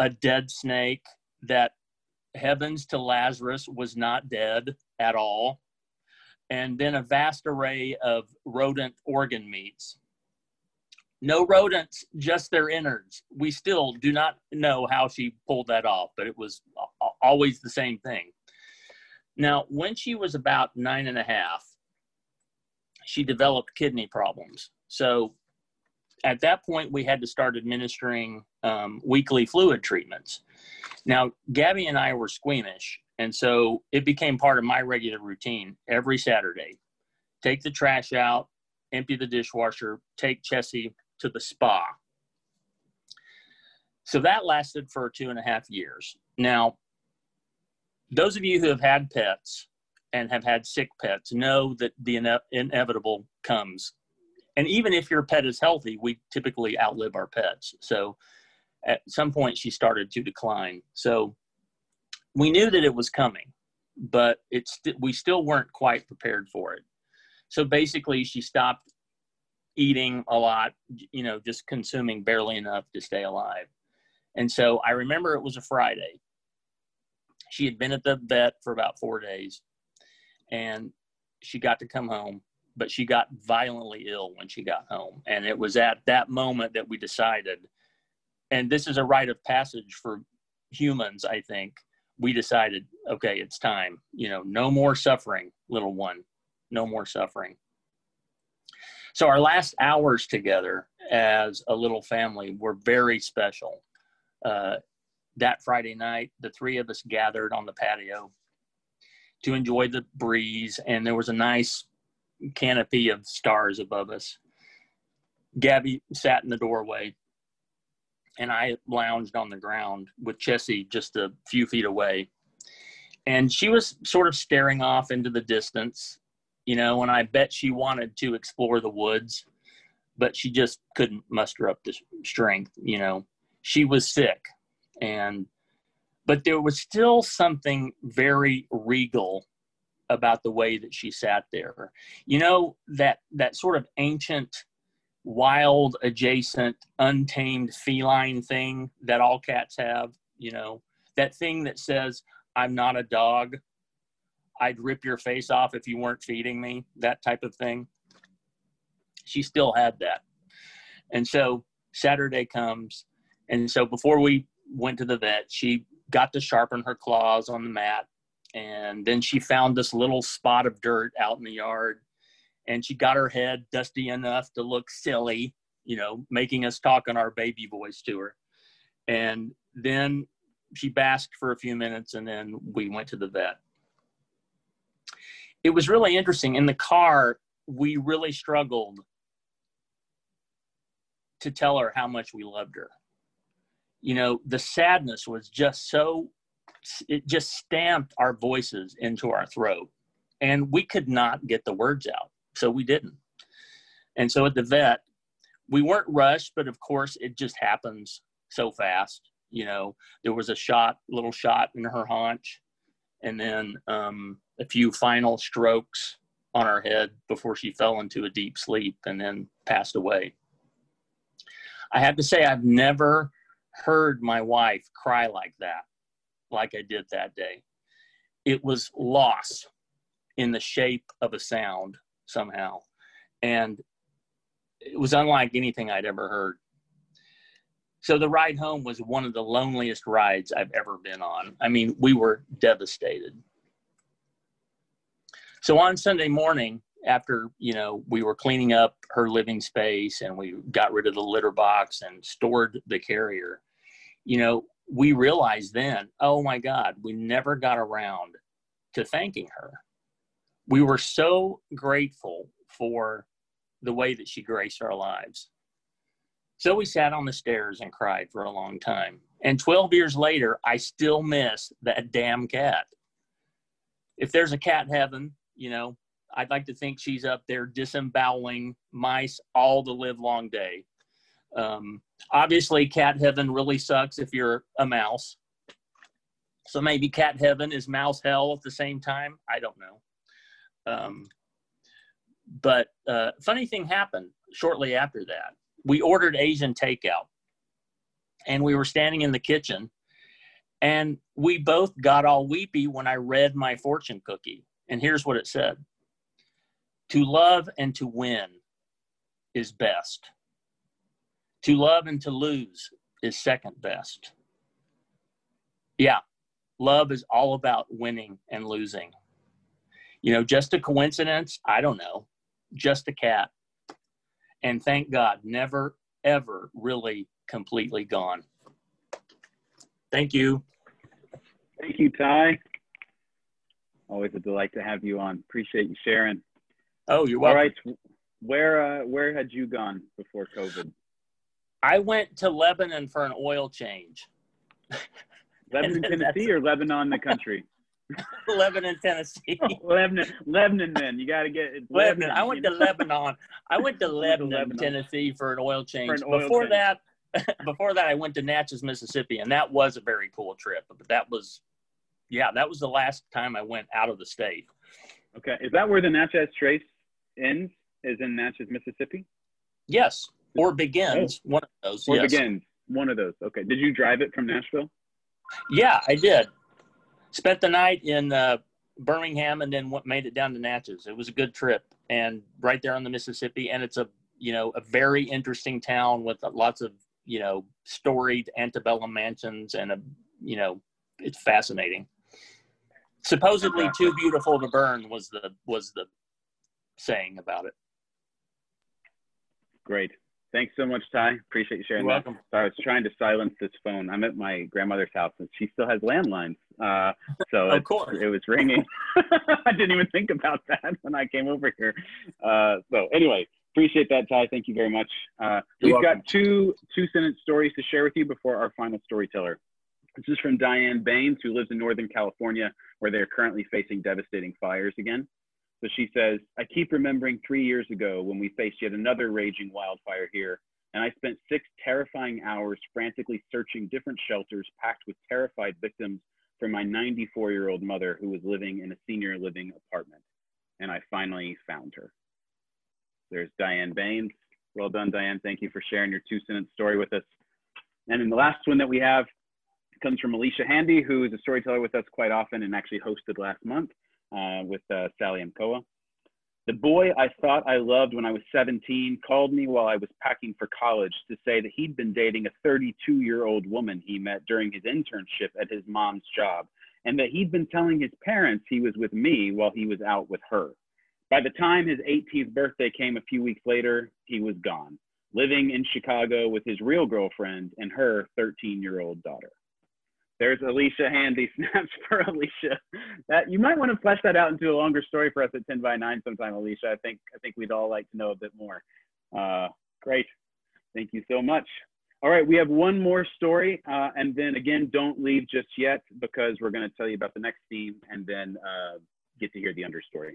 a dead snake that, heavens to Lazarus, was not dead at all, and then a vast array of rodent organ meats. No rodents, just their innards. We still do not know how she pulled that off, but it was always the same thing. Now, when she was about nine and a half, she developed kidney problems. So at that point, we had to start administering um, weekly fluid treatments. Now, Gabby and I were squeamish, and so it became part of my regular routine every Saturday. Take the trash out, empty the dishwasher, take Chessie to the spa. So that lasted for two and a half years. Now, those of you who have had pets and have had sick pets know that the ine- inevitable comes. And even if your pet is healthy, we typically outlive our pets. So at some point she started to decline. So we knew that it was coming, but it's st- we still weren't quite prepared for it. So basically she stopped eating a lot, you know, just consuming barely enough to stay alive. And so I remember it was a Friday. She had been at the vet for about four days and she got to come home, but she got violently ill when she got home. And it was at that moment that we decided, and this is a rite of passage for humans, I think, we decided, okay, it's time, you know, no more suffering, little one. No more suffering. So our last hours together as a little family were very special. Uh, that Friday night, the three of us gathered on the patio to enjoy the breeze, and there was a nice canopy of stars above us. Gabby sat in the doorway, and I lounged on the ground with Chessie just a few feet away. And she was sort of staring off into the distance, you know, and I bet she wanted to explore the woods, but she just couldn't muster up the strength, you know. She was sick, and, but there was still something very regal about the way that she sat there. You know, that, that sort of ancient, wild, adjacent, untamed feline thing that all cats have, you know, that thing that says, I'm not a dog. I'd rip your face off if you weren't feeding me, that type of thing. She still had that. And so Saturday comes. And so before we went to the vet, she got to sharpen her claws on the mat. And then she found this little spot of dirt out in the yard. And she got her head dusty enough to look silly, you know, making us talk in our baby voice to her. And then she basked for a few minutes, and then we went to the vet. It was really interesting. In the car, we really struggled to tell her how much we loved her. You know, the sadness was just so, it just stamped our voices into our throat. And we could not get the words out, so we didn't. And so at the vet, we weren't rushed, but of course, it just happens so fast. You know, there was a shot, little shot in her haunch, and then um, a few final strokes on her head before she fell into a deep sleep and then passed away. I have to say, I've never heard my wife cry like that, like I did that day. It was loss in the shape of a sound somehow. And it was unlike anything I'd ever heard. So the ride home was one of the loneliest rides I've ever been on. I mean, we were devastated. So on Sunday morning, after, you know, we were cleaning up her living space and we got rid of the litter box and stored the carrier, you know, we realized then, oh my God, we never got around to thanking her. We were so grateful for the way that she graced our lives. So we sat on the stairs and cried for a long time. And twelve years later, I still miss that damn cat. If there's a cat heaven, you know, I'd like to think she's up there disemboweling mice all the live long day. Um, obviously, cat heaven really sucks if you're a mouse. So maybe cat heaven is mouse hell at the same time. I don't know. Um, but uh, funny thing happened shortly after that. We ordered Asian takeout, and we were standing in the kitchen, and we both got all weepy when I read my fortune cookie. And here's what it said. To love and to win is best. To love and to lose is second best. Yeah, love is all about winning and losing. You know, just a coincidence? I don't know. just a cat. And thank God, never, ever really completely gone. Thank you. Thank you, Ty. Always a delight to have you on. Appreciate you sharing. Oh, you're welcome. All right. Where, uh, where had you gone before COVID? I went to Lebanon for an oil change. Lebanon, Tennessee, or Lebanon, the country? Lebanon, Tennessee. Oh, Lebanon, Lebanon. Then you got to get Lebanon. Lebanon. I went to Lebanon. I went to Lebanon, Lebanon, Tennessee, for an oil change. An oil before change. that, before that, I went to Natchez, Mississippi, and that was a very cool trip. But that was, yeah, that was the last time I went out of the state. Okay, is that where the Natchez Trace ends? Is in Natchez, Mississippi? Yes, or begins. Oh. One of those. Or yes. begins. One of those. Okay. Did you drive it from Nashville? Yeah, I did. Spent the night in uh, Birmingham and then made it down to Natchez. It was a good trip, and right there on the Mississippi. And it's a, you know, a very interesting town with lots of, you know, storied antebellum mansions, and a, you know, it's fascinating. Supposedly too beautiful to burn was the, was the saying about it. Great. Thanks so much, Ty. Appreciate you sharing You're that. Welcome. So I was trying to silence this phone. I'm at my grandmother's house, and she still has landlines. Uh, so of course. It was ringing. I didn't even think about that when I came over here. Uh, so anyway, appreciate that, Ty. Thank you very much. Uh, we've welcome. got two two-sentence stories to share with you before our final storyteller. This is from Diane Baines, who lives in Northern California, where they're currently facing devastating fires again. So she says, I keep remembering three years ago when we faced yet another raging wildfire here, and I spent six terrifying hours frantically searching different shelters packed with terrified victims for my ninety-four-year-old mother, who was living in a senior living apartment. And I finally found her. There's Diane Baines. Well done, Diane. Thank you for sharing your two-sentence story with us. And then the last one that we have comes from Alicia Handy, who is a storyteller with us quite often and actually hosted last month. Uh, with uh, Sally Mkoa. The boy I thought I loved when I was seventeen called me while I was packing for college to say that he'd been dating a thirty-two-year-old woman he met during his internship at his mom's job, and that he'd been telling his parents he was with me while he was out with her. By the time his eighteenth birthday came a few weeks later, he was gone, living in Chicago with his real girlfriend and her thirteen-year-old daughter. There's Alicia Handy. Snaps for Alicia. That you might want to flesh that out into a longer story for us at ten by nine sometime, Alicia. I think I think we'd all like to know a bit more. Uh, great. Thank you so much. All right, we have one more story, uh, and then again, don't leave just yet, because we're going to tell you about the next theme and then uh, get to hear the understory.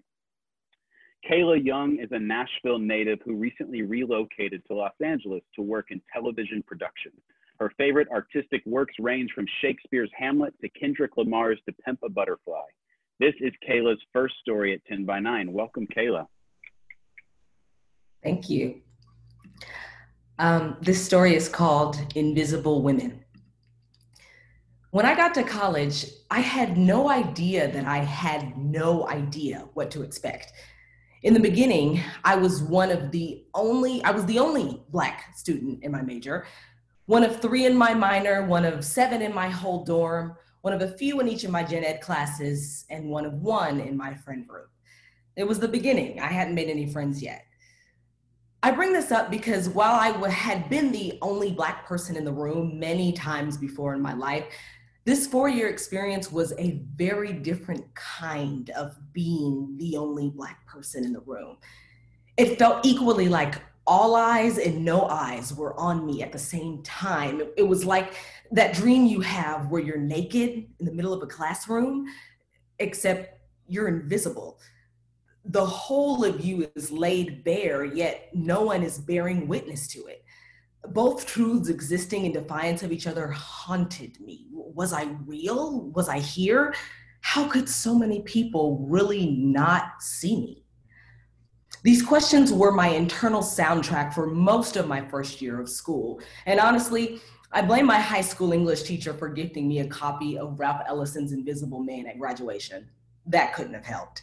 Kayla Young is a Nashville native who recently relocated to Los Angeles to work in television production. Her favorite artistic works range from Shakespeare's Hamlet to Kendrick Lamar's To Pimp a Butterfly. This is Kayla's first story at ten by nine. Welcome, Kayla. Thank you. Um, this story is called Invisible Women. When I got to college, I had no idea that I had no idea what to expect. In the beginning, I was one of the only, I was the only Black student in my major. One of three in my minor, one of seven in my whole dorm, one of a few in each of my gen ed classes, and one of one in my friend group. It was the beginning. I hadn't made any friends yet. I bring this up because while I had been the only Black person in the room many times before in my life, this four-year experience was a very different kind of being the only Black person in the room. It felt equally like all eyes and no eyes were on me at the same time. It was like that dream you have where you're naked in the middle of a classroom, except you're invisible. The whole of you is laid bare, yet no one is bearing witness to it. Both truths existing in defiance of each other haunted me. Was I real? Was I here? How could so many people really not see me? These questions were my internal soundtrack for most of my first year of school. And honestly, I blame my high school English teacher for gifting me a copy of Ralph Ellison's Invisible Man at graduation. That couldn't have helped.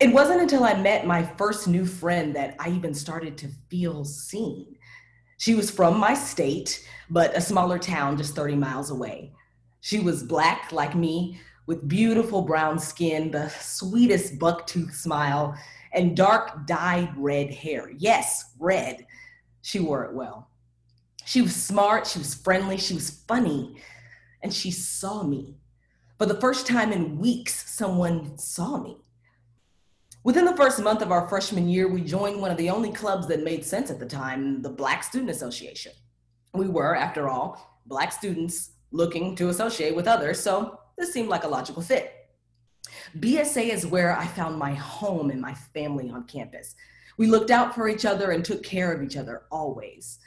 It wasn't until I met my first new friend that I even started to feel seen. She was from my state, but a smaller town just thirty miles away. She was Black like me, with beautiful brown skin, the sweetest buck-toothed smile, and dark dyed red hair. Yes, red. She wore it well. She was smart, she was friendly, she was funny, and she saw me. For the first time in weeks, someone saw me. Within the first month of our freshman year, we joined one of the only clubs that made sense at the time, the Black Student Association. We were, after all, Black students looking to associate with others, so this seemed like a logical fit. B S A is where I found my home and my family on campus. We looked out for each other and took care of each other, always.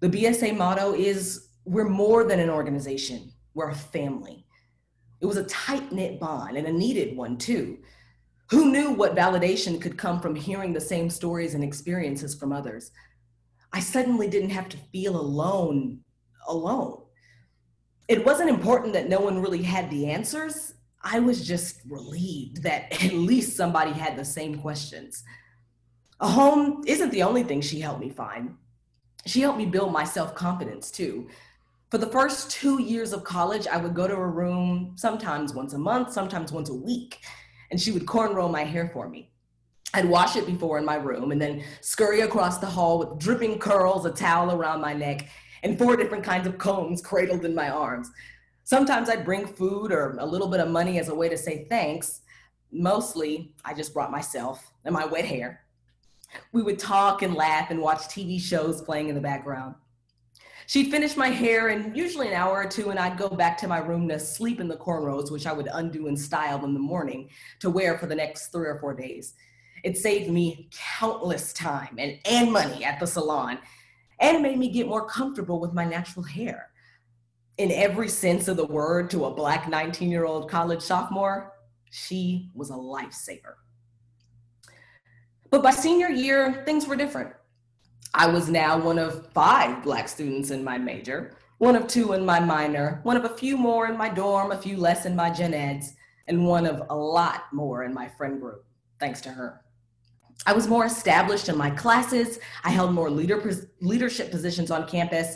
The B S A motto is, we're more than an organization, we're a family. It was a tight-knit bond and a needed one too. Who knew what validation could come from hearing the same stories and experiences from others? I suddenly didn't have to feel alone, alone. It wasn't important that no one really had the answers. I was just relieved that at least somebody had the same questions. A home isn't the only thing she helped me find. She helped me build my self-confidence too. For the first two years of college, I would go to her room sometimes once a month, sometimes once a week, and she would cornrow my hair for me. I'd wash it before in my room and then scurry across the hall with dripping curls, a towel around my neck, and four different kinds of combs cradled in my arms. Sometimes I'd bring food or a little bit of money as a way to say thanks. Mostly, I just brought myself and my wet hair. We would talk and laugh and watch T V shows playing in the background. She'd finish my hair in usually an hour or two, and I'd go back to my room to sleep in the cornrows, which I would undo and style in the morning to wear for the next three or four days. It saved me countless time and, and money at the salon, and made me get more comfortable with my natural hair. In every sense of the word, to a Black nineteen-year-old college sophomore, she was a lifesaver. But by senior year, things were different. I was now one of five Black students in my major, one of two in my minor, one of a few more in my dorm, a few less in my gen eds, and one of a lot more in my friend group, thanks to her. I was more established in my classes. I held more leader, leadership positions on campus.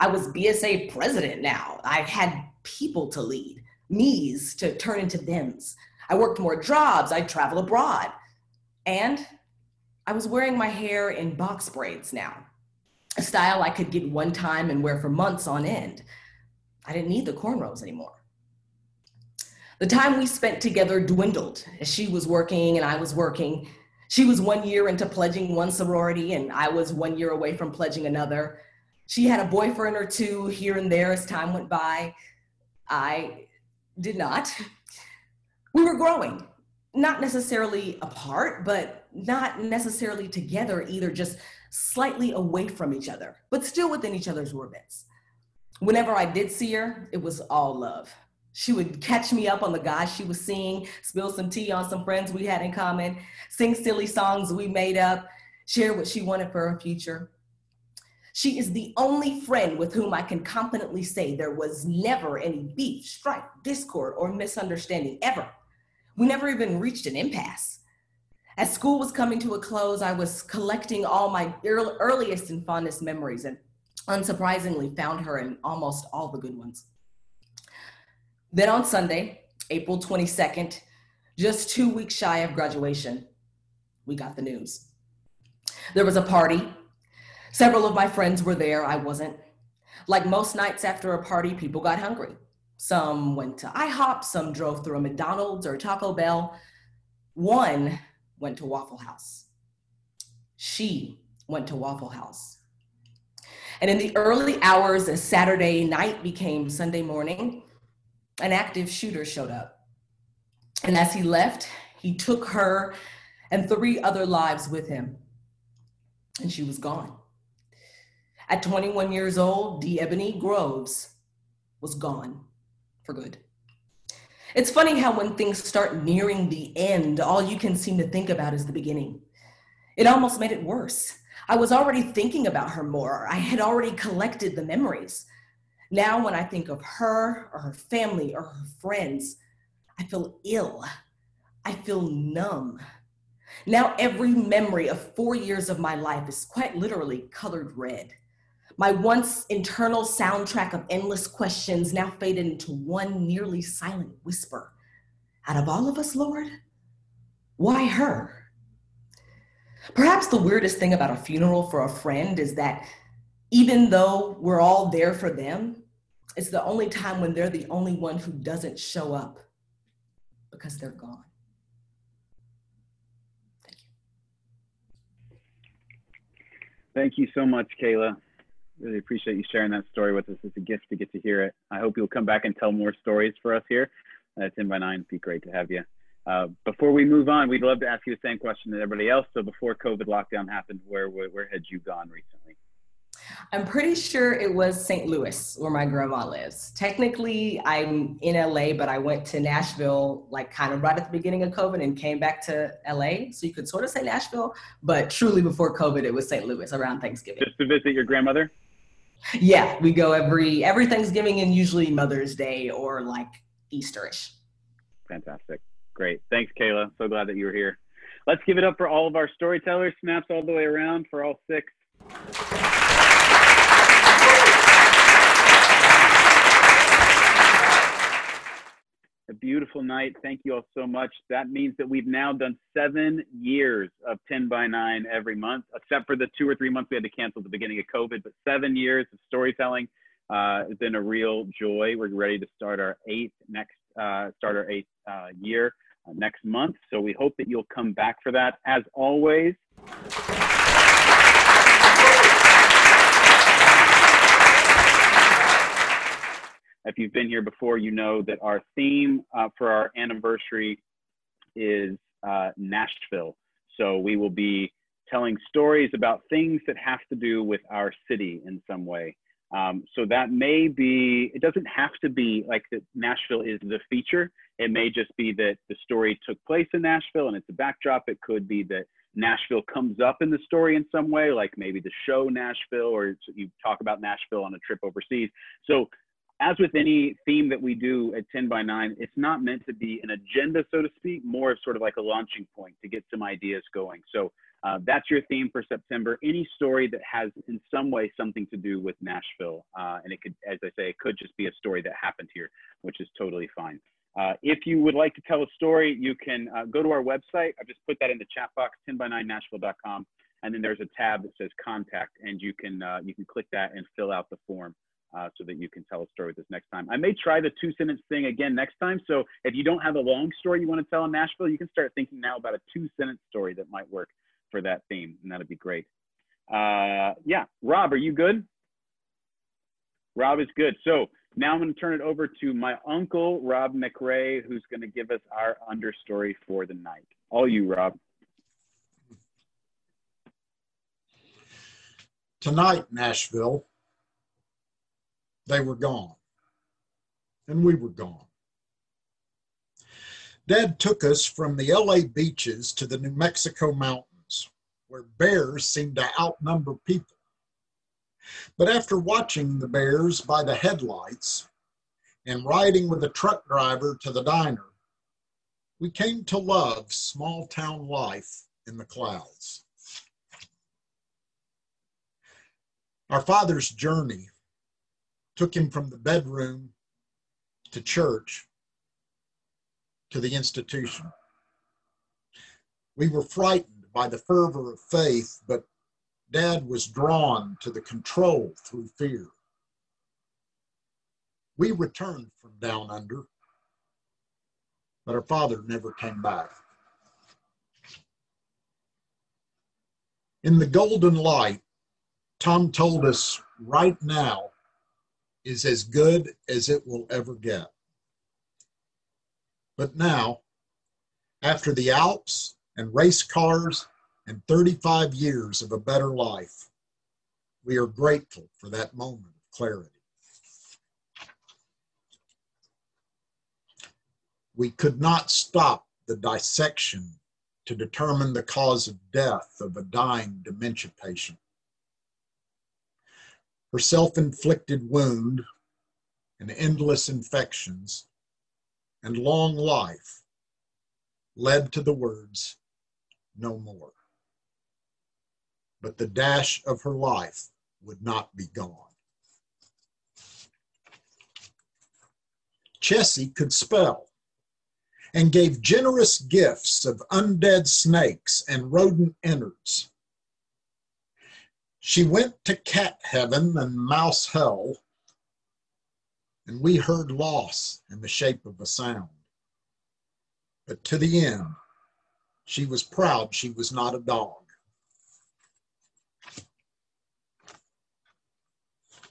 I was B S A president now. I had people to lead, me's to turn into them's. I worked more jobs. I traveled abroad. And I was wearing my hair in box braids now, a style I could get one time and wear for months on end. I didn't need the cornrows anymore. The time we spent together dwindled as she was working and I was working. She was one year into pledging one sorority and I was one year away from pledging another. She had a boyfriend or two here and there as time went by. I did not. We were growing, not necessarily apart, but not necessarily together either, just slightly away from each other, but still within each other's orbits. Whenever I did see her, it was all love. She would catch me up on the guys she was seeing, spill some tea on some friends we had in common, sing silly songs we made up, share what she wanted for her future. She is the only friend with whom I can confidently say there was never any beef, strife, discord, or misunderstanding ever. We never even reached an impasse. As school was coming to a close, I was collecting all my earliest and fondest memories and unsurprisingly found her in almost all the good ones. Then on Sunday, April twenty-second, just two weeks shy of graduation, we got the news. There was a party. Several of my friends were there, I wasn't. Like most nights after a party, people got hungry. Some went to I hop, some drove through a McDonald's or Taco Bell. One went to Waffle House. She went to Waffle House. And in the early hours as Saturday night became Sunday morning, an active shooter showed up. And as he left, he took her and three other lives with him. And she was gone. At twenty-one years old, Dee Ebony Groves was gone for good. It's funny how when things start nearing the end, all you can seem to think about is the beginning. It almost made it worse. I was already thinking about her more. I had already collected the memories. Now when I think of her or her family or her friends, I feel ill. I feel numb. Now every memory of four years of my life is quite literally colored red. My once internal soundtrack of endless questions now faded into one nearly silent whisper. Out of all of us, Lord, why her? Perhaps the weirdest thing about a funeral for a friend is that even though we're all there for them, it's the only time when they're the only one who doesn't show up because they're gone. Thank you. Thank you so much, Kayla. Really appreciate you sharing that story with us. It's a gift to get to hear it. I hope you'll come back and tell more stories for us here at ten by nine. It'd be great to have you. Uh, before we move on, we'd love to ask you the same question that everybody else. So before COVID lockdown happened, where, where, where had you gone recently? I'm pretty sure it was Saint Louis, where my grandma lives. Technically, I'm in L A, but I went to Nashville, like kind of right at the beginning of COVID, and came back to L A. So you could sort of say Nashville, but truly before COVID, it was Saint Louis around Thanksgiving. Just to visit your grandmother? Yeah, we go every, every Thanksgiving and usually Mother's Day or like Easterish. Fantastic. Great. Thanks, Kayla. So glad that you were here. Let's give it up for all of our storytellers. Snaps all the way around for all six. A beautiful night. Thank you all so much. That means that we've now done seven years of ten by nine every month, except for the two or three months we had to cancel at the beginning of COVID, but seven years of storytelling uh, has been a real joy. We're ready to start our eighth next, uh, start our eighth uh, year uh, next month. So we hope that you'll come back for that. As always, if you've been here before, you know that our theme uh, for our anniversary is uh, Nashville. So we will be telling stories about things that have to do with our city in some way. Um, so that may be, it doesn't have to be like that Nashville is the feature. It may just be that the story took place in Nashville and it's a backdrop. It could be that Nashville comes up in the story in some way, like maybe the show Nashville, or you talk about Nashville on a trip overseas. So as with any theme that we do at ten by nine, it's not meant to be an agenda, so to speak, more of sort of like a launching point to get some ideas going. So uh, that's your theme for September. Any story that has in some way something to do with Nashville. Uh, and it could, as I say, it could just be a story that happened here, which is totally fine. Uh, if you would like to tell a story, you can uh, go to our website. I've just put that in the chat box, ten by nine nashville dot com. And then there's a tab that says contact, and you can, uh, you can click that and fill out the form. Uh, so that you can tell a story with us next time. I may try the two sentence thing again next time. So if you don't have a long story you want to tell in Nashville, you can start thinking now about a two sentence story that might work for that theme. And that'd be great. Uh, yeah, Rob, are you good? Rob is good. So now I'm going to turn it over to my uncle, Rob McRae, who's going to give us our understory for the night. All you, Rob. Tonight, Nashville. They were gone, and we were gone. Dad took us from the L A beaches to the New Mexico mountains, where bears seemed to outnumber people. But after watching the bears by the headlights and riding with a truck driver to the diner, we came to love small town life in the clouds. Our father's journey took him from the bedroom to church to the institution. We were frightened by the fervor of faith, but Dad was drawn to the control through fear. We returned from down under, but our father never came back. In the golden light, Tom told us right now is as good as it will ever get. But now, after the Alps and race cars and thirty-five years of a better life, we are grateful for that moment of clarity. We could not stop the dissection to determine the cause of death of a dying dementia patient. Her self-inflicted wound and endless infections and long life led to the words, no more. But the dash of her life would not be gone. Chessie could spell and gave generous gifts of undead snakes and rodent innards. She went to cat heaven and mouse hell, and we heard loss in the shape of a sound. But to the end, she was proud she was not a dog.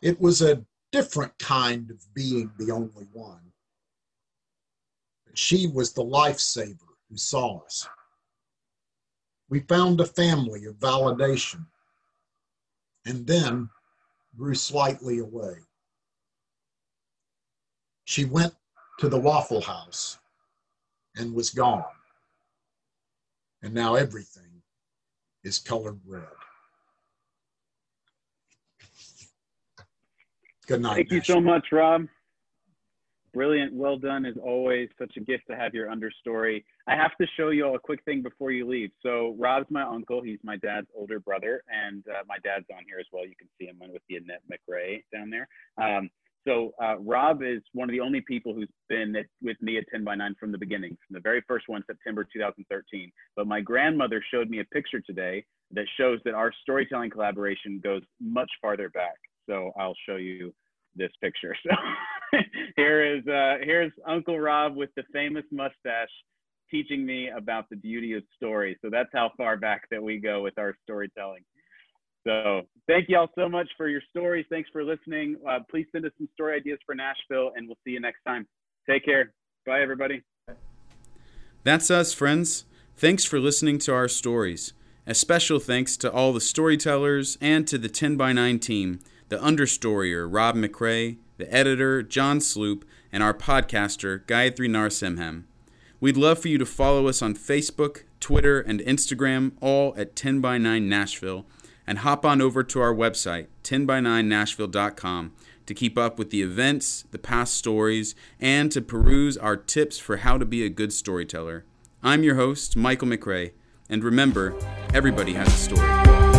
It was a different kind of being the only one. But she was the lifesaver who saw us. We found a family of validation and then grew slightly away. She went to the Waffle House and was gone. And now everything is colored red. Good night. Thank Nashville. You so much, Rob. Brilliant. Well done, as always. Such a gift to have your understory. I have to show you all a quick thing before you leave. So Rob's my uncle. He's my dad's older brother. And uh, my dad's on here as well. You can see him with the Annette McRae down there. Um, So uh, Rob is one of the only people who's been at, with me at ten by nine from the beginning, from the very first one, September two thousand thirteen. But my grandmother showed me a picture today that shows that our storytelling collaboration goes much farther back. So I'll show you this picture. So here is, uh, here's Uncle Rob with the famous mustache teaching me about the beauty of story. So that's how far back that we go with our storytelling. So thank y'all so much for your stories. Thanks for listening. Uh, please send us some story ideas for Nashville, and we'll see you next time. Take care. Bye, everybody. That's us, friends. Thanks for listening to our stories. A special thanks to all the storytellers and to the ten by nine team, the understoryer, Rob McRae, the editor, John Sloop, and our podcaster, Gayatri Narasimham. We'd love for you to follow us on Facebook, Twitter, and Instagram, all at ten by nine Nashville. And hop on over to our website, ten by nine nashville dot com, to keep up with the events, the past stories, and to peruse our tips for how to be a good storyteller. I'm your host, Michael McRae, and remember, everybody has a story.